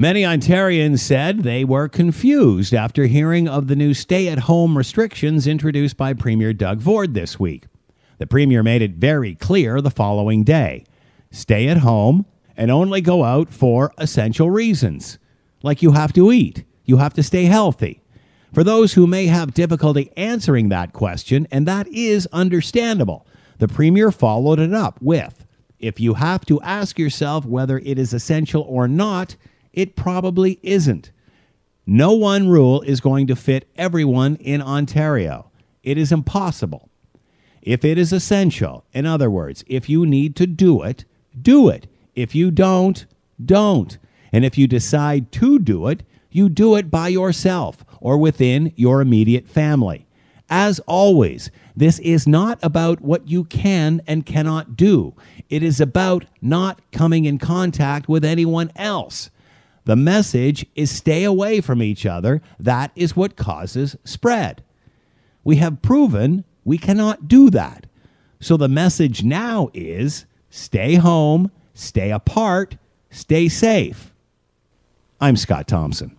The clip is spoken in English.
Many Ontarians said they were confused after hearing of the new stay-at-home restrictions introduced by Premier Doug Ford this week. The Premier made it very clear the following day. Stay at home and only go out for essential reasons. Like you have to eat. You have to stay healthy. For those who may have difficulty answering that question, and that is understandable, the Premier followed it up with, if you have to ask yourself whether it is essential or not, it probably isn't. No one rule is going to fit everyone in Ontario. It is impossible. If it is essential, in other words, if you need to do it, do it. If you don't, don't. And if you decide to do it, you do it by yourself or within your immediate family. As always, this is not about what you can and cannot do. It is about not coming in contact with anyone else. The message is stay away from each other. That is what causes spread. We have proven we cannot do that. So the message now is stay home, stay apart, stay safe. I'm Scott Thompson.